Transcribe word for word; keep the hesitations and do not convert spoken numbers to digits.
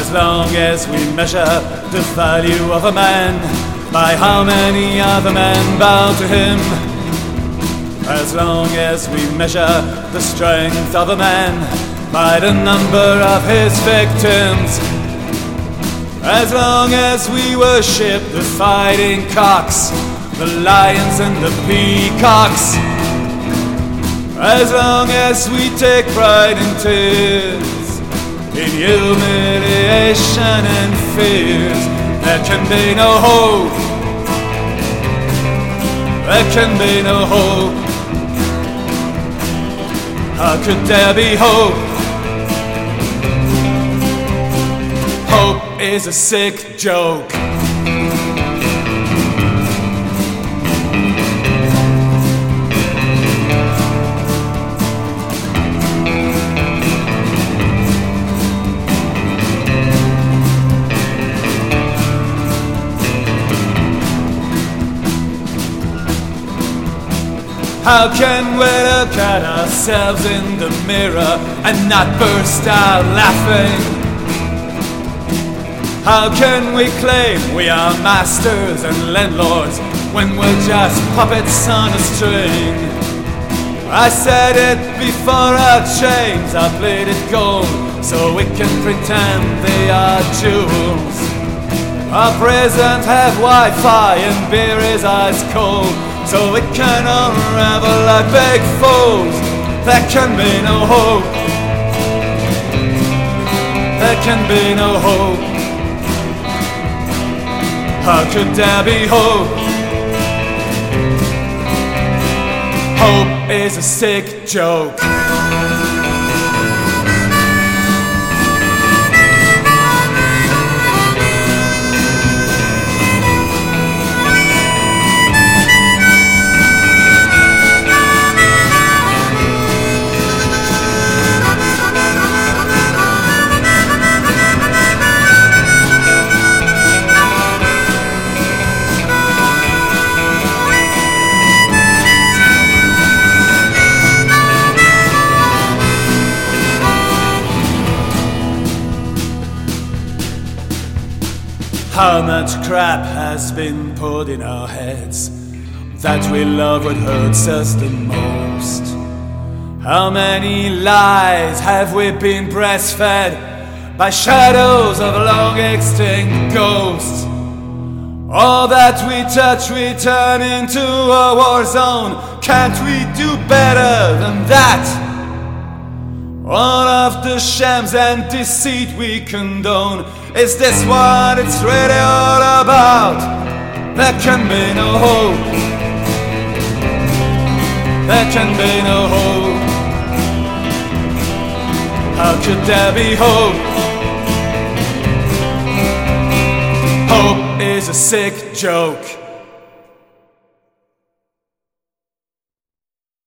As long as we measure the value of a man by how many other men bow to him, as long as we measure the strength of a man by the number of his victims, as long as we worship the fighting cocks, the lions and the peacocks, as long as we take pride in tears, in humiliation and fears, there can be no hope. There can be no hope. How could there be hope? Hope is a sick joke. How can we look at ourselves in the mirror and not burst out laughing? How can we claim we are masters and landlords when we're just puppets on a string? I said it before, our chains are plated gold, so we can pretend they are jewels. Our prisons have Wi-Fi and beer is ice cold, so it can unravel like big fools. There can be no hope. There can be no hope. How could there be hope? Hope is a sick joke. How much crap has been put in our heads that we love what hurts us the most? How many lies have we been breastfed by shadows of long extinct ghosts? All that we touch we turn into a war zone. Can't we do better than that? All of the shams and deceit we condone, is this what it's really all about? There can be no hope. There can be no hope. How could there be hope? Hope is a sick joke.